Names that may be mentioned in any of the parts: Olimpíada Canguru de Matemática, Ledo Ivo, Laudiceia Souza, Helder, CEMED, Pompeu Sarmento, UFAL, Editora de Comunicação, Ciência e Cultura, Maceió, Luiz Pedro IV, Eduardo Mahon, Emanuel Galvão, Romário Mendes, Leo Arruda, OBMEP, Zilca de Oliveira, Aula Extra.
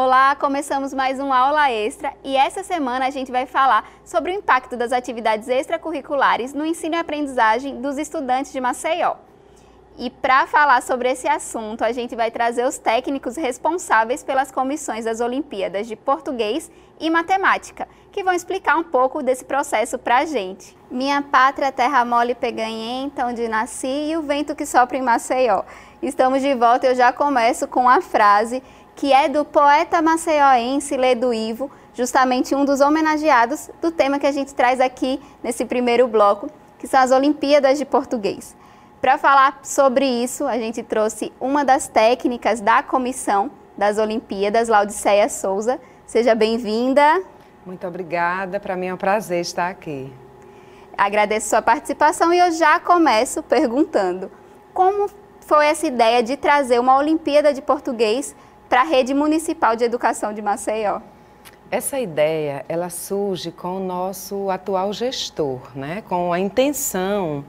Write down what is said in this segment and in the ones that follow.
Olá, começamos mais um Aula Extra e essa semana a gente vai falar sobre o impacto das atividades extracurriculares no ensino e aprendizagem dos estudantes de Maceió. E para falar sobre esse assunto, a gente vai trazer os técnicos responsáveis pelas comissões das Olimpíadas de Português e Matemática, que vão explicar um pouco desse processo para a gente. Minha pátria, terra mole e peganhenta, onde nasci, e o vento que sopra em Maceió. Estamos de volta e eu já começo com a frase que é do poeta maceioense Ledo Ivo, justamente um dos homenageados do tema que a gente traz aqui nesse primeiro bloco, que são as Olimpíadas de Português. Para falar sobre isso, a gente trouxe uma das técnicas da Comissão das Olimpíadas, Laudiceia Souza. Seja bem-vinda. Muito obrigada, para mim é um prazer estar aqui. Agradeço sua participação e eu já começo perguntando, como foi essa ideia de trazer uma Olimpíada de Português para a Rede Municipal de Educação de Maceió? Essa ideia, ela surge com o nosso atual gestor, né? Com a intenção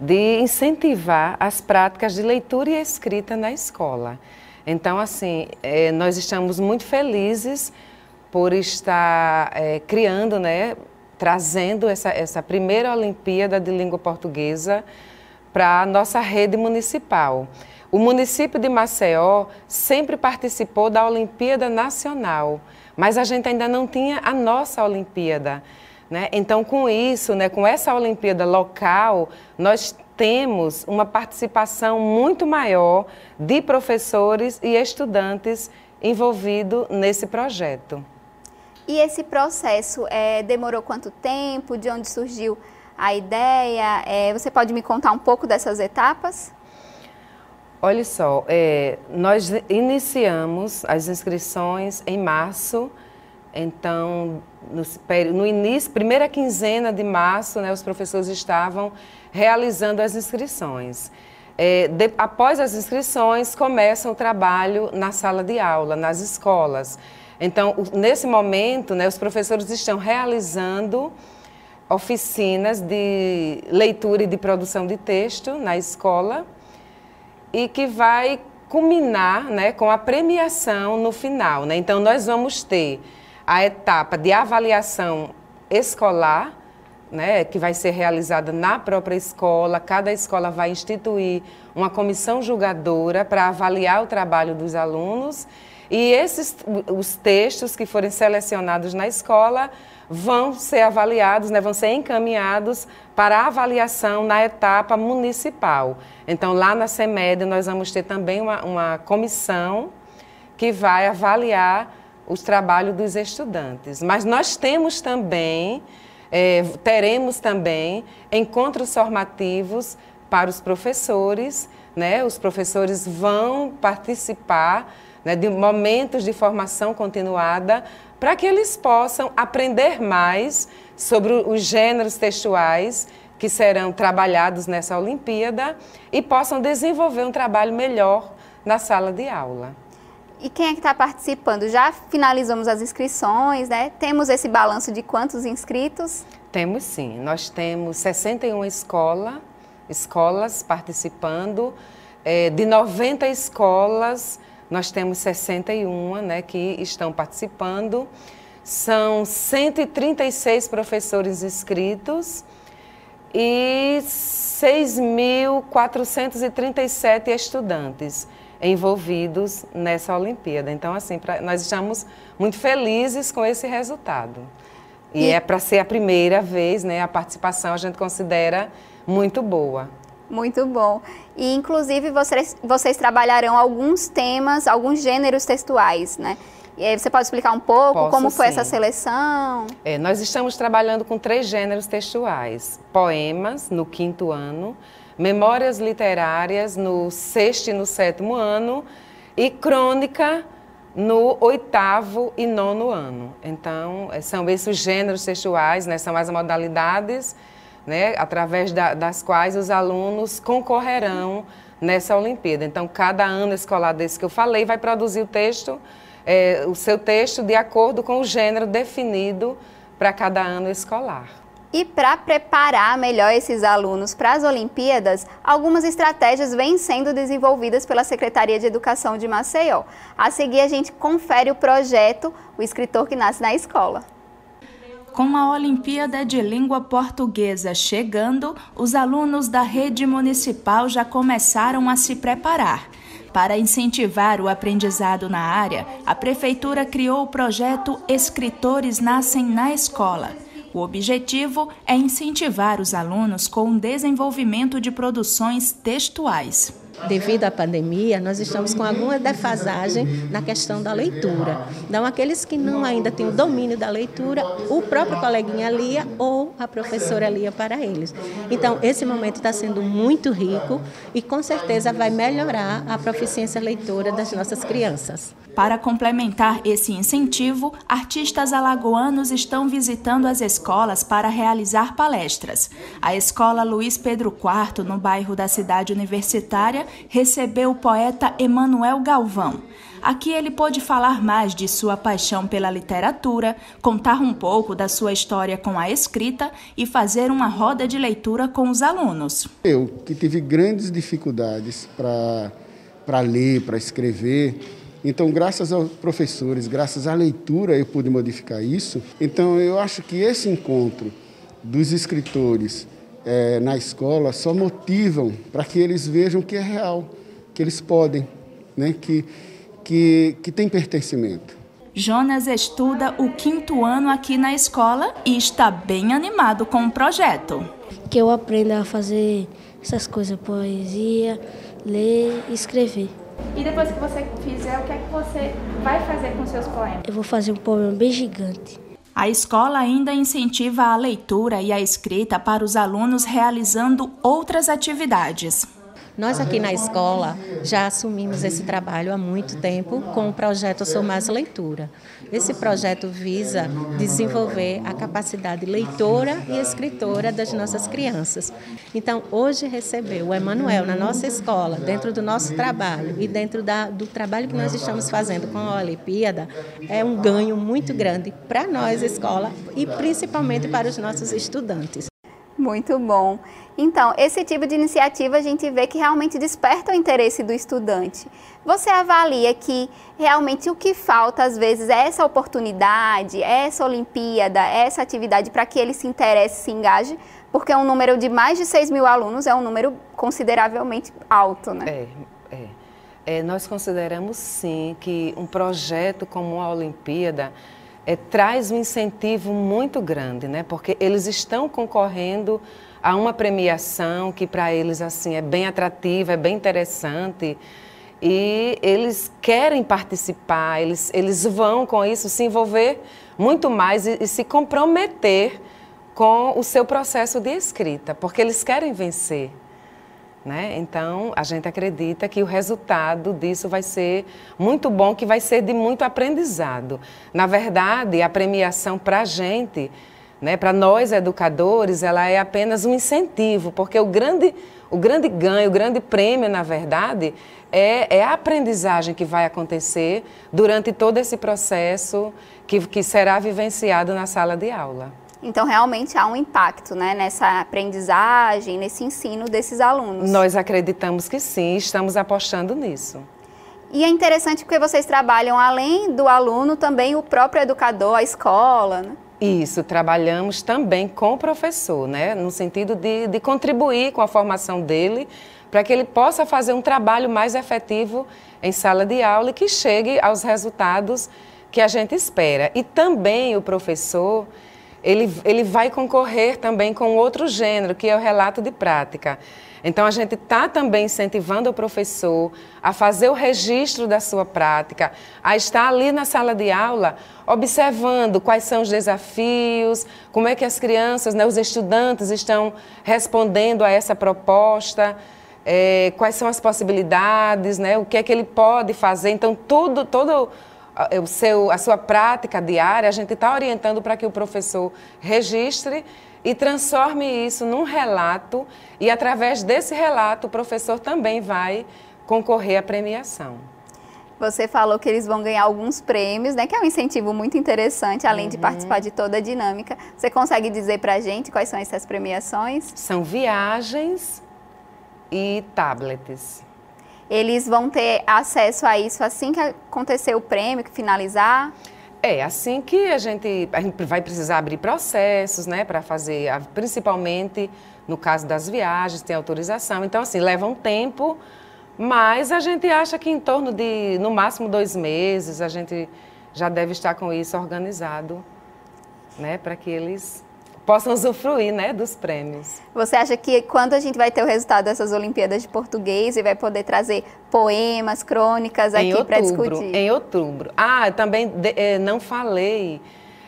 de incentivar as práticas de leitura e escrita na escola. Então, assim, nós estamos muito felizes por estar criando, né? Trazendo essa primeira Olimpíada de Língua Portuguesa para a nossa rede municipal. O município de Maceió sempre participou da Olimpíada Nacional, mas a gente ainda não tinha a nossa Olimpíada, né? Então, com isso, né, com essa Olimpíada local, nós temos uma participação muito maior de professores e estudantes envolvidos nesse projeto. E esse processo demorou quanto tempo? De onde surgiu a ideia? Você pode me contar um pouco dessas etapas? Olha só, nós iniciamos as inscrições em março, então, no início, primeira quinzena de março, né, os professores estavam realizando as inscrições. Após as inscrições, começa o trabalho na sala de aula, nas escolas. Então, nesse momento, né, os professores estão realizando oficinas de leitura e de produção de texto na escola, e que vai culminar, né, com a premiação no final, né? Então, nós vamos ter a etapa de avaliação escolar, né, que vai ser realizada na própria escola. Cada escola vai instituir uma comissão julgadora para avaliar o trabalho dos alunos. E os textos que forem selecionados na escola vão ser avaliados, né, vão ser encaminhados para avaliação na etapa municipal. Então, lá na CEMED, nós vamos ter também uma comissão que vai avaliar os trabalhos dos estudantes. Mas nós temos também, teremos também encontros formativos para os professores, né? Os professores vão participar, né, de momentos de formação continuada, para que eles possam aprender mais sobre os gêneros textuais que serão trabalhados nessa Olimpíada e possam desenvolver um trabalho melhor na sala de aula. E quem é que está participando? Já finalizamos as inscrições, né? Temos esse balanço de quantos inscritos? Temos sim, nós temos 61 escolas participando, de 90 escolas. Nós temos 61, né, que estão participando, são 136 professores inscritos e 6.437 estudantes envolvidos nessa Olimpíada. Então, assim, nós estamos muito felizes com esse resultado. E é para ser a primeira vez, né, a participação a gente considera muito boa. Muito bom. E, inclusive, vocês trabalharão alguns temas, alguns gêneros textuais, né? E aí, você pode explicar um pouco como foi essa seleção? Nós estamos trabalhando com 3 gêneros textuais. Poemas, no 5º ano, memórias literárias, no 6º e no 7º ano, e crônica, no 8º e 9º ano. Então, são esses os gêneros textuais, né? São as modalidades, né, através das quais os alunos concorrerão nessa Olimpíada. Então, cada ano escolar desse que eu falei vai produzir o seu texto de acordo com o gênero definido para cada ano escolar. E para preparar melhor esses alunos para as Olimpíadas, algumas estratégias vêm sendo desenvolvidas pela Secretaria de Educação de Maceió. A seguir a gente confere o projeto O Escritor que Nasce na Escola. Com a Olimpíada de Língua Portuguesa chegando, os alunos da rede municipal já começaram a se preparar. Para incentivar o aprendizado na área, a Prefeitura criou o projeto Escritores Nascem na Escola. O objetivo é incentivar os alunos com o desenvolvimento de produções textuais. Devido à pandemia, nós estamos com alguma defasagem na questão da leitura. Então, aqueles que não ainda têm o domínio da leitura, o próprio coleguinha lia ou a professora lia para eles. Então, esse momento está sendo muito rico e com certeza vai melhorar a proficiência leitora das nossas crianças. Para complementar esse incentivo, artistas alagoanos estão visitando as escolas para realizar palestras. A Escola Luiz Pedro IV, no bairro da Cidade Universitária, recebeu o poeta Emanuel Galvão. Aqui ele pôde falar mais de sua paixão pela literatura, contar um pouco da sua história com a escrita e fazer uma roda de leitura com os alunos. Eu, que tive grandes dificuldades para ler, para escrever, então graças aos professores, graças à leitura eu pude modificar isso. Então eu acho que esse encontro dos escritores na escola só motivam para que eles vejam que é real, que eles podem, né? que tem pertencimento. Jonas estuda o 5º ano aqui na escola e está bem animado com o projeto. Que eu aprenda a fazer essas coisas, poesia, ler e escrever. E depois que você fizer, o que é que você vai fazer com seus poemas? Eu vou fazer um poema bem gigante. A escola ainda incentiva a leitura e a escrita para os alunos realizando outras atividades. Nós aqui na escola já assumimos esse trabalho há muito tempo com o projeto Sou Mais Leitura. Esse projeto visa desenvolver a capacidade leitora e escritora das nossas crianças. Então, hoje receber o Emanuel na nossa escola, dentro do nosso trabalho e dentro do trabalho que nós estamos fazendo com a Olimpíada, é um ganho muito grande para nós, escola, e principalmente para os nossos estudantes. Muito bom. Então, esse tipo de iniciativa a gente vê que realmente desperta o interesse do estudante. Você avalia que realmente o que falta às vezes é essa oportunidade, essa Olimpíada, essa atividade para que ele se interesse, se engaje? Porque um número de mais de 6 mil alunos é um número consideravelmente alto, né? Nós consideramos sim que um projeto como a Olimpíada traz um incentivo muito grande, né? Porque eles estão concorrendo a uma premiação que para eles assim, é bem atrativa, é bem interessante e eles querem participar, eles vão com isso se envolver muito mais e se comprometer com o seu processo de escrita, porque eles querem vencer, né? Então, a gente acredita que o resultado disso vai ser muito bom, que vai ser de muito aprendizado. Na verdade, a premiação para a gente, né, para nós educadores, ela é apenas um incentivo, porque o grande ganho, o grande prêmio, na verdade, é a aprendizagem que vai acontecer durante todo esse processo que será vivenciado na sala de aula. Então, realmente há um impacto, né, nessa aprendizagem, nesse ensino desses alunos. Nós acreditamos que sim, estamos apostando nisso. E é interessante porque vocês trabalham, além do aluno, também o próprio educador, a escola, né? Isso, trabalhamos também com o professor, né, no sentido de contribuir com a formação dele, para que ele possa fazer um trabalho mais efetivo em sala de aula e que chegue aos resultados que a gente espera. E também o professor... Ele vai concorrer também com outro gênero, que é o relato de prática. Então, a gente está também incentivando o professor a fazer o registro da sua prática, a estar ali na sala de aula, observando quais são os desafios, como é que as crianças, né, os estudantes estão respondendo a essa proposta, quais são as possibilidades, né, o que é que ele pode fazer. Então, a sua prática diária, a gente está orientando para que o professor registre e transforme isso num relato e, através desse relato, o professor também vai concorrer à premiação. Você falou que eles vão ganhar alguns prêmios, né? Que é um incentivo muito interessante, além de participar de toda a dinâmica. Você consegue dizer pra gente quais são essas premiações? São viagens e tablets. Eles vão ter acesso a isso assim que acontecer o prêmio, que finalizar? É, assim que a gente vai precisar abrir processos, né? Para fazer, principalmente no caso das viagens, tem autorização. Então, assim, leva um tempo. Mas a gente acha que em torno de, no máximo, 2 meses, a gente já deve estar com isso organizado, né, para que eles possam usufruir, né, dos prêmios. Você acha que quando a gente vai ter o resultado dessas Olimpíadas de Português e vai poder trazer poemas, crônicas aqui para discutir? Em outubro. Ah, também não falei,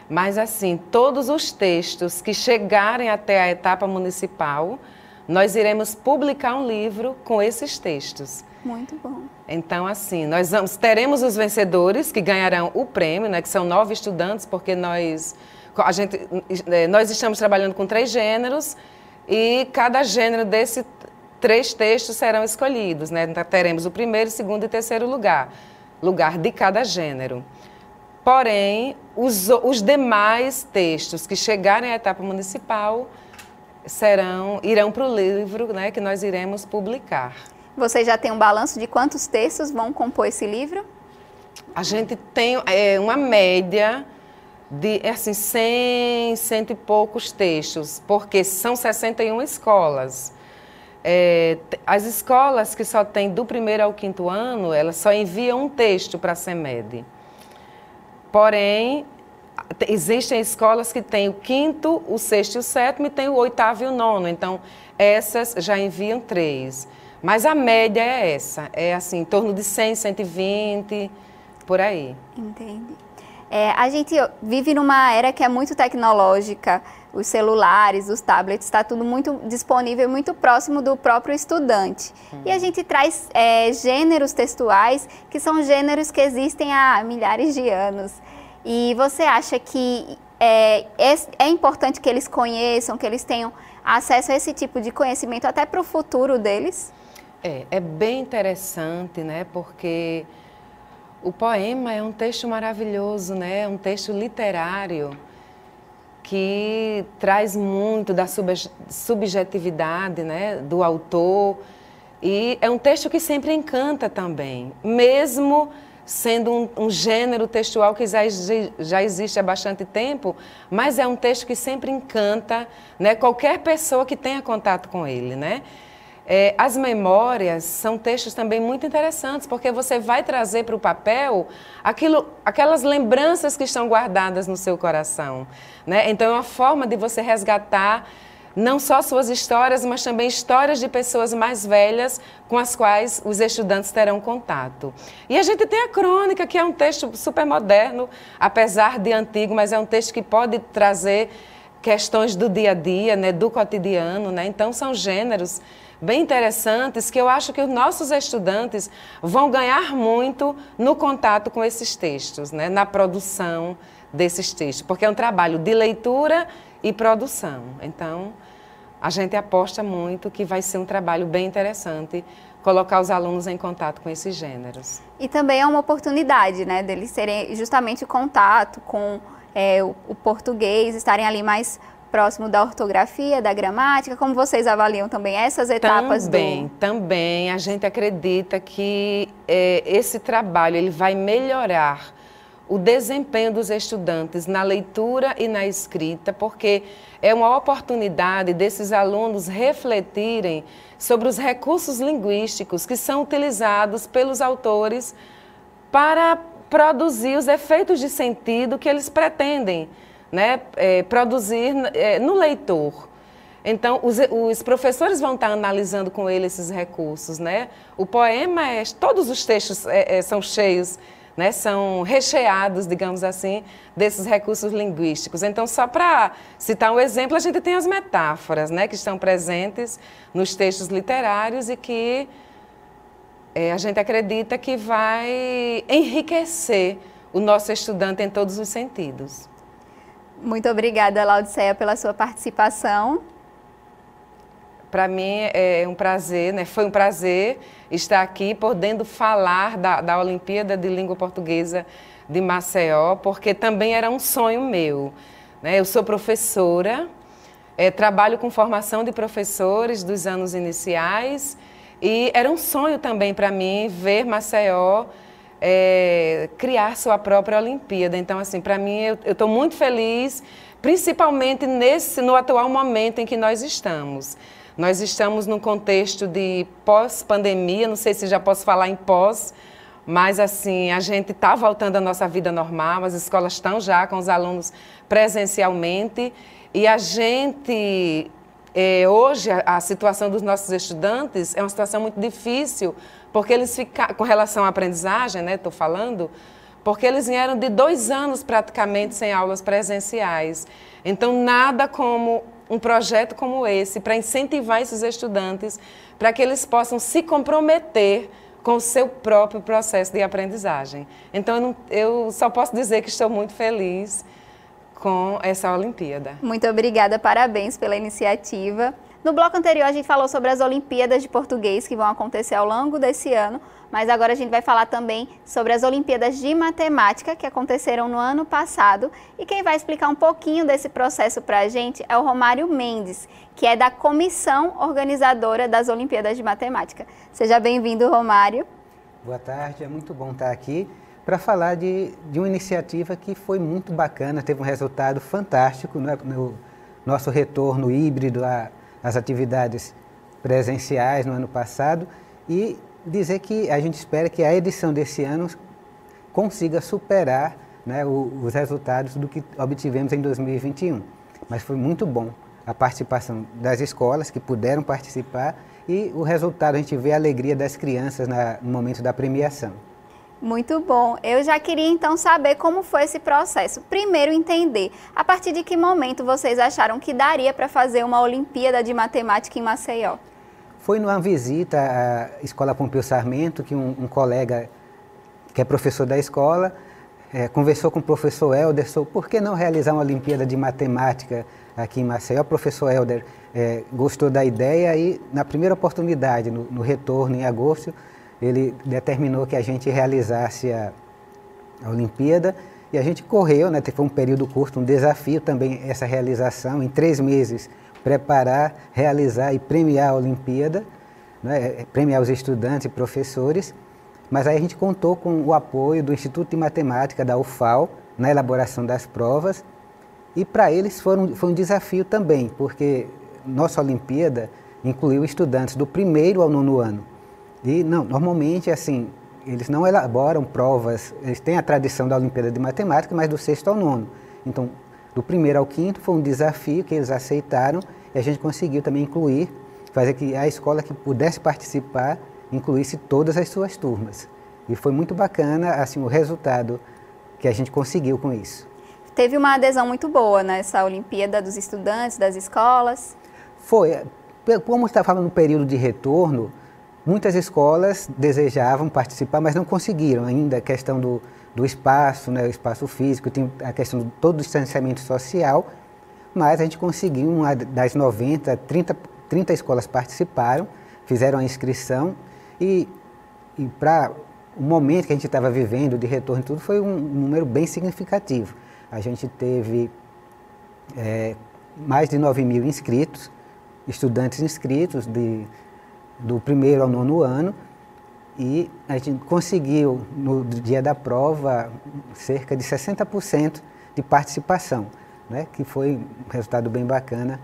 mas assim, todos os textos que chegarem até a etapa municipal, nós iremos publicar um livro com esses textos. Muito bom. Então, assim, nós teremos os vencedores que ganharão o prêmio, né, que são 9 estudantes, porque nós estamos trabalhando com 3 gêneros e cada gênero desses 3 textos serão escolhidos, né? Então, teremos o primeiro, segundo e terceiro lugar de cada gênero. Porém, os demais textos que chegarem à etapa municipal irão para o livro, né, que nós iremos publicar. Você já tem um balanço de quantos textos vão compor esse livro? A gente tem uma média de, assim, 100, cento e poucos textos, porque são 61 escolas. As escolas que só têm do 1º ao 5º ano, elas só enviam um texto para a CEMED. Porém, existem escolas que têm o 5º, o 6º e o 7º e tem o 8º e o 9º. Então, essas já enviam 3. Mas a média é essa. É assim, em torno de 100, 120, por aí. Entendi. A gente vive numa era que é muito tecnológica. Os celulares, os tablets, está tudo muito disponível, muito próximo do próprio estudante. E a gente traz gêneros textuais, que são gêneros que existem há milhares de anos. E você acha que é importante que eles conheçam, que eles tenham acesso a esse tipo de conhecimento até para o futuro deles? É bem interessante, né? Porque o poema é um texto maravilhoso, né? É um texto literário que traz muito da subjetividade, né, do autor. E é um texto que sempre encanta também, mesmo sendo um gênero textual que já existe há bastante tempo, mas é um texto que sempre encanta, né, qualquer pessoa que tenha contato com ele, né? As memórias são textos também muito interessantes, porque você vai trazer para o papel aquelas lembranças que estão guardadas no seu coração, né? Então é uma forma de você resgatar não só suas histórias, mas também histórias de pessoas mais velhas com as quais os estudantes terão contato. E a gente tem a crônica, que é um texto super moderno, apesar de antigo, mas é um texto que pode trazer questões do dia a dia, né, do cotidiano, né? Então são gêneros bem interessantes que eu acho que os nossos estudantes vão ganhar muito no contato com esses textos, né, na produção desses textos, porque é um trabalho de leitura e produção. Então, a gente aposta muito que vai ser um trabalho bem interessante colocar os alunos em contato com esses gêneros. E também é uma oportunidade, né, deles terem justamente contato com o português, estarem ali mais próximo da ortografia, da gramática. Como vocês avaliam também essas etapas? Também a gente acredita que esse trabalho ele vai melhorar o desempenho dos estudantes na leitura e na escrita, porque é uma oportunidade desses alunos refletirem sobre os recursos linguísticos que são utilizados pelos autores para produzir os efeitos de sentido que eles pretendem, né, produzir no leitor. Então, os professores vão estar analisando com ele esses recursos, né? O poema, todos os textos são cheios, né, são recheados, digamos assim, desses recursos linguísticos. Então, só para citar um exemplo, a gente tem as metáforas, né, que estão presentes nos textos literários e que a gente acredita que vai enriquecer o nosso estudante em todos os sentidos. Muito obrigada, Laudiceia, pela sua participação. Para mim é um prazer, né? Foi um prazer estar aqui podendo falar da Olimpíada de Língua Portuguesa de Maceió, porque também era um sonho meu, né? Eu sou professora, trabalho com formação de professores dos anos iniciais e era um sonho também para mim ver Maceió criar sua própria Olimpíada. Então, assim, para mim, eu estou muito feliz, principalmente no atual momento em que nós estamos. Nós estamos num contexto de pós-pandemia, não sei se já posso falar em pós, mas assim, a gente está voltando à nossa vida normal, as escolas estão já com os alunos presencialmente e a gente, hoje, a situação dos nossos estudantes é uma situação muito difícil, porque eles ficaram, com relação à aprendizagem, né, estou falando, porque eles vieram de 2 anos praticamente sem aulas presenciais. Então, nada como um projeto como esse, para incentivar esses estudantes, para que eles possam se comprometer com o seu próprio processo de aprendizagem. Então, eu só posso dizer que estou muito feliz com essa Olimpíada. Muito obrigada, parabéns pela iniciativa. No bloco anterior, a gente falou sobre as Olimpíadas de Português que vão acontecer ao longo desse ano, mas agora a gente vai falar também sobre as Olimpíadas de Matemática que aconteceram no ano passado. E quem vai explicar um pouquinho desse processo para a gente é o Romário Mendes, que é da comissão organizadora das Olimpíadas de Matemática. Seja bem-vindo, Romário. Boa tarde, é muito bom estar aqui para falar de uma iniciativa que foi muito bacana, teve um resultado fantástico no nosso retorno híbrido às atividades presenciais no ano passado e dizer que a gente espera que a edição desse ano consiga superar, né, os resultados do que obtivemos em 2021. Mas foi muito bom a participação das escolas que puderam participar e o resultado, a gente vê a alegria das crianças no momento da premiação. Muito bom. Eu já queria então saber como foi esse processo. Primeiro entender, a partir de que momento vocês acharam que daria para fazer uma Olimpíada de Matemática em Maceió? Foi numa visita à Escola Pompeu Sarmento que um colega que é professor da escola conversou com o professor Helder sobre por que não realizar uma Olimpíada de Matemática aqui em Maceió. O professor Helder gostou da ideia e na primeira oportunidade, no retorno em agosto, ele determinou que a gente realizasse a Olimpíada e a gente correu, né? Foi um período curto, um desafio também essa realização, em 3 meses, preparar, realizar e premiar a Olimpíada, né? Premiar os estudantes e professores, mas aí a gente contou com o apoio do Instituto de Matemática da UFAL na elaboração das provas e para eles foi um desafio também, porque nossa Olimpíada incluiu estudantes do 1º ao 9º ano. E não, normalmente, assim, eles não elaboram provas, eles têm a tradição da Olimpíada de Matemática, mas do 6º ao 9º. Então, do 1º ao 5º foi um desafio que eles aceitaram e a gente conseguiu também incluir, fazer que a escola que pudesse participar incluísse todas as suas turmas. E foi muito bacana, assim, o resultado que a gente conseguiu com isso. Teve uma adesão muito boa nessa Olimpíada dos estudantes, das escolas? Foi. Como está falando no período de retorno, muitas escolas desejavam participar, mas não conseguiram ainda. A questão do espaço, né, o espaço físico, tem a questão de todo o distanciamento social, mas a gente conseguiu, uma das 90, 30 escolas participaram, fizeram a inscrição e para o momento que a gente estava vivendo, de retorno e tudo, foi um número bem significativo. A gente teve mais de 9 mil inscritos, estudantes inscritos do 1º ao 9º ano e a gente conseguiu, no dia da prova, cerca de 60% de participação, né? Que foi um resultado bem bacana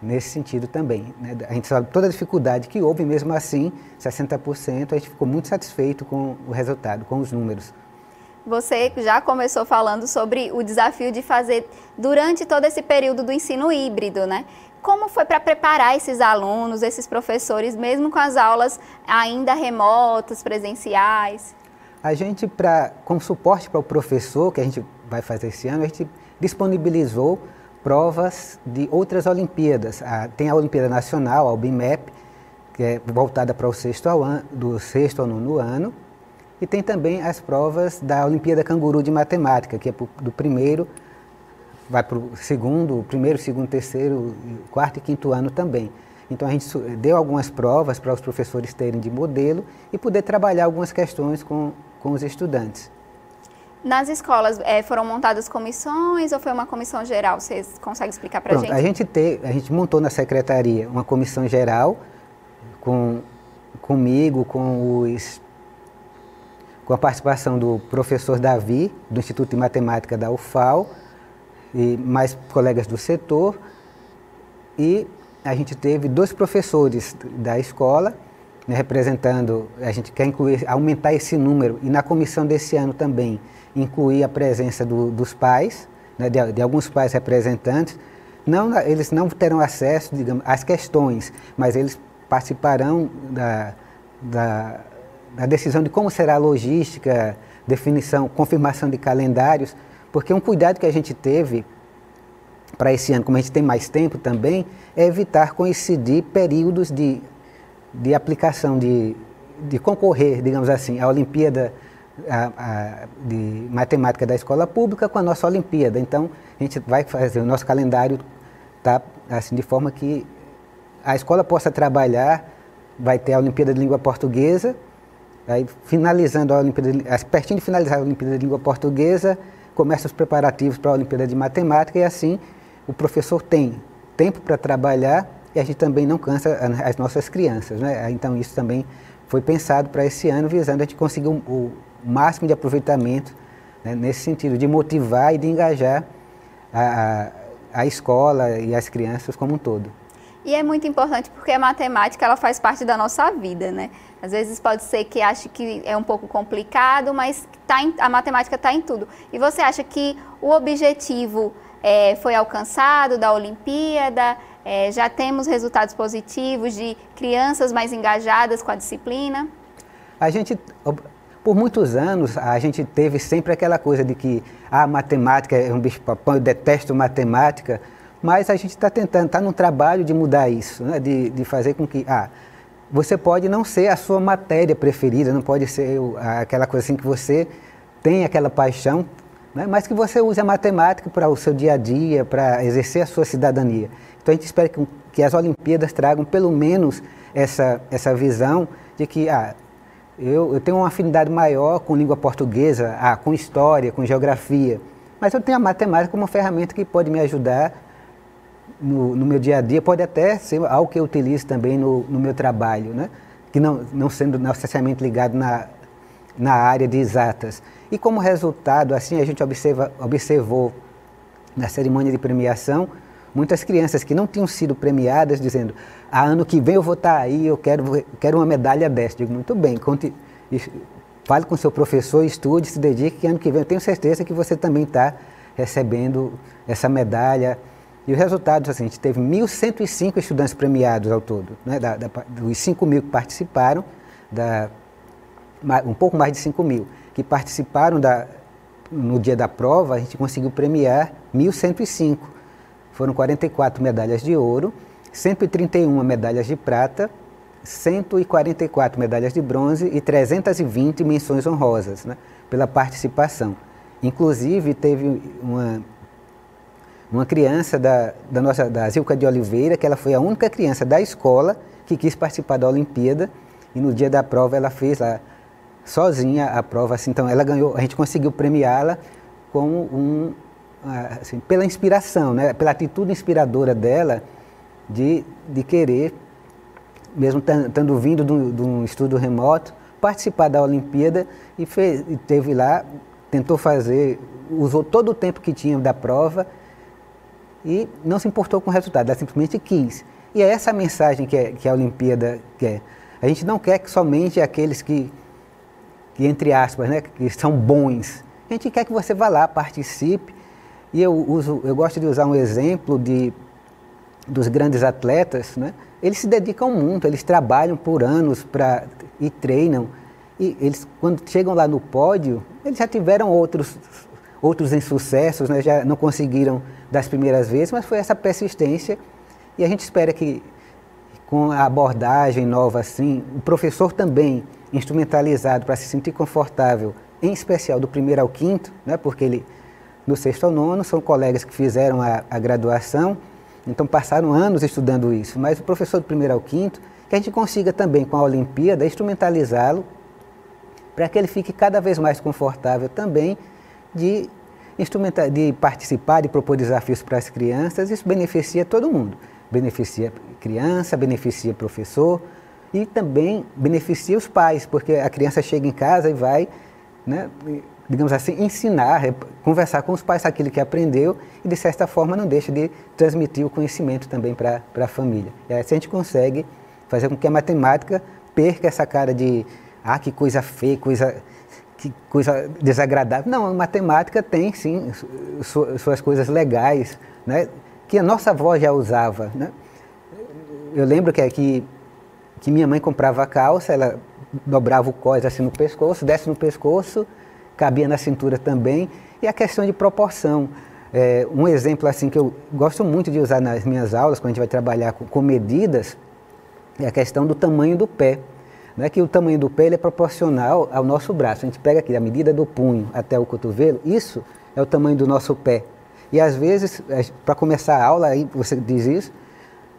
nesse sentido também, né? A gente sabe toda a dificuldade que houve, mesmo assim, 60%, a gente ficou muito satisfeito com o resultado, com os números. Você já começou falando sobre o desafio de fazer durante todo esse período do ensino híbrido, né? Como foi para preparar esses alunos, esses professores, mesmo com as aulas ainda remotas, presenciais? A gente, com suporte para o professor, que a gente vai fazer esse ano, a gente disponibilizou provas de outras Olimpíadas. Tem a Olimpíada Nacional, a OBMEP, que é voltada para o 6º ao 9º ano, e tem também as provas da Olimpíada Canguru de Matemática, que é do 1º, vai para o 2º, 3º, 4º e 5º ano também. Então a gente deu algumas provas para os professores terem de modelo e poder trabalhar algumas questões com os estudantes. Nas escolas foram montadas comissões ou foi uma comissão geral? Vocês conseguem explicar para a gente? A gente montou na secretaria uma comissão geral com a participação do professor Davi, do Instituto de Matemática da UFAL, e mais colegas do setor, e a gente teve dois professores da escola, né, representando. A gente quer incluir, aumentar esse número, e na comissão desse ano também incluir a presença dos pais, né, de alguns pais representantes. Não, eles não terão acesso, digamos, às questões, mas eles participarão da decisão de como será a logística, definição, confirmação de calendários, porque um cuidado que a gente teve para esse ano, como a gente tem mais tempo também, é evitar coincidir períodos de aplicação, de concorrer, digamos assim, à Olimpíada de Matemática da Escola Pública com a nossa Olimpíada. Então, a gente vai fazer, o nosso calendário está assim, de forma que a escola possa trabalhar, vai ter a Olimpíada de Língua Portuguesa, aí finalizando a Olimpíada, pertinho de finalizar a Olimpíada de Língua Portuguesa, começa os preparativos para a Olimpíada de Matemática, e assim o professor tem tempo para trabalhar e a gente também não cansa as nossas crianças, né? Então isso também foi pensado para esse ano, visando a gente conseguir o máximo de aproveitamento, né, nesse sentido, de motivar e de engajar a escola e as crianças como um todo. E é muito importante porque a matemática, ela faz parte da nossa vida, né? Às vezes pode ser que ache que é um pouco complicado, mas a matemática está em tudo. E você acha que o objetivo foi alcançado da Olimpíada? Já temos resultados positivos de crianças mais engajadas com a disciplina? A gente, por muitos anos, a gente teve sempre aquela coisa de que a matemática é um bicho-papão, eu detesto matemática. Mas a gente está tentando, está num trabalho de mudar isso, né? De fazer com que, você pode não ser a sua matéria preferida, não pode ser aquela coisa assim que você tem aquela paixão, né? Mas que você use a matemática para o seu dia a dia, para exercer a sua cidadania. Então a gente espera que as Olimpíadas tragam pelo menos essa visão de que, eu tenho uma afinidade maior com língua portuguesa, com história, com geografia, mas eu tenho a matemática como uma ferramenta que pode me ajudar no meu dia a dia, pode até ser algo que eu utilizo também no meu trabalho, né? Que não sendo necessariamente ligado na área de exatas. E como resultado, assim, a gente observou na cerimônia de premiação muitas crianças que não tinham sido premiadas dizendo, ano que vem eu vou estar aí, eu quero uma medalha dessa. Digo, muito bem, fale com seu professor, estude, se dedique, que ano que vem eu tenho certeza que você também está recebendo essa medalha. E os resultados, assim, a gente teve 1.105 estudantes premiados ao todo, né? Dos 5.000 que participaram, um pouco mais de 5.000 que participaram no dia da prova, a gente conseguiu premiar 1.105. Foram 44 medalhas de ouro, 131 medalhas de prata, 144 medalhas de bronze e 320 menções honrosas, né? Pela participação. Inclusive, teve uma criança da Zilca de Oliveira, que ela foi a única criança da escola que quis participar da Olimpíada, e no dia da prova ela fez lá sozinha a prova, assim, então ela ganhou, a gente conseguiu premiá-la com assim, pela inspiração, né, pela atitude inspiradora dela de querer, mesmo estando vindo de um estudo remoto, participar da Olimpíada, e teve lá, tentou fazer, usou todo o tempo que tinha da prova, e não se importou com o resultado, ela simplesmente quis. E é essa a mensagem que a Olimpíada quer. A gente não quer que somente aqueles que entre aspas, né, que são bons. A gente quer que você vá lá, participe. E eu gosto de usar um exemplo dos grandes atletas, né? Eles se dedicam muito, eles trabalham por anos e treinam. E eles, quando chegam lá no pódio, eles já tiveram outros insucessos, né? Já não conseguiram das primeiras vezes, mas foi essa persistência, e a gente espera que com a abordagem nova assim, o professor também instrumentalizado para se sentir confortável, em especial do 1º ao 5º, né? Porque do 6º ao 9º são colegas que fizeram a graduação, Então passaram anos estudando isso, mas o professor do primeiro ao quinto, que a gente consiga também com a Olimpíada instrumentalizá-lo para que ele fique cada vez mais confortável também de participar, de propor desafios para as crianças. Isso beneficia todo mundo, beneficia criança, beneficia professor e também beneficia os pais, porque a criança chega em casa e vai, né, digamos assim, ensinar, conversar com os pais aquilo que aprendeu e, de certa forma, não deixa de transmitir o conhecimento também para a família. E aí, assim, a gente consegue fazer com que a matemática perca essa cara de ah, que coisa feia, que coisa desagradável. Não, a matemática tem, sim, suas coisas legais, né, que a nossa avó já usava, né? Eu lembro que minha mãe comprava a calça, ela dobrava o cós assim no pescoço, desce no pescoço, cabia na cintura também, e a questão de proporção. É, um exemplo assim que eu gosto muito de usar nas minhas aulas, quando a gente vai trabalhar com medidas, é a questão do tamanho do pé, né? Que o tamanho do pé ele é proporcional ao nosso braço. A gente pega aqui a medida do punho até o cotovelo, isso é o tamanho do nosso pé. E às vezes, para começar a aula, aí você diz isso,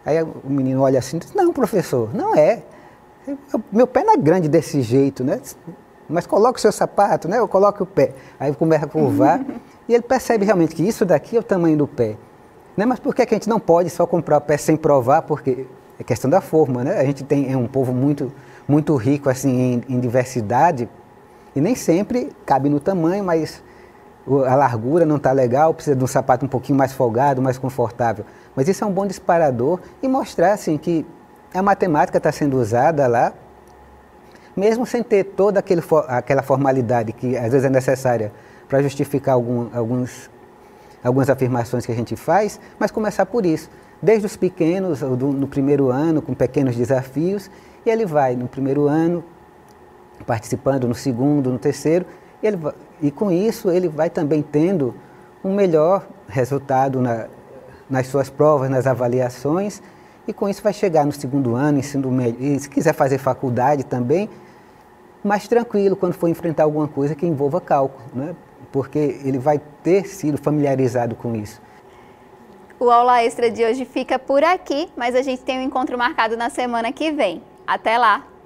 aí o menino olha assim e diz, não, professor, não é. Meu pé não é grande desse jeito, né? Mas coloque o seu sapato, né? Ou coloque o pé. Aí começa a curvar e ele percebe realmente que isso daqui é o tamanho do pé. Né? Mas por que a gente não pode só comprar o pé sem provar? Porque é questão da forma, né? A gente é um povo muito, muito rico assim, em diversidade e nem sempre cabe no tamanho, mas a largura não está legal, precisa de um sapato um pouquinho mais folgado, mais confortável. Mas isso é um bom disparador e mostrar assim, que a matemática está sendo usada lá, mesmo sem ter toda aquela formalidade que às vezes é necessária para justificar algumas afirmações que a gente faz, mas começar por isso. Desde os pequenos, no primeiro ano, com pequenos desafios, e ele vai no primeiro ano, participando no segundo, no terceiro, e com isso ele vai também tendo um melhor resultado nas suas provas, nas avaliações, e com isso vai chegar no segundo ano, ensino médio, e se quiser fazer faculdade também, mais tranquilo quando for enfrentar alguma coisa que envolva cálculo, né? Porque ele vai ter sido familiarizado com isso. O Aula Extra de hoje fica por aqui, mas a gente tem um encontro marcado na semana que vem. Até lá!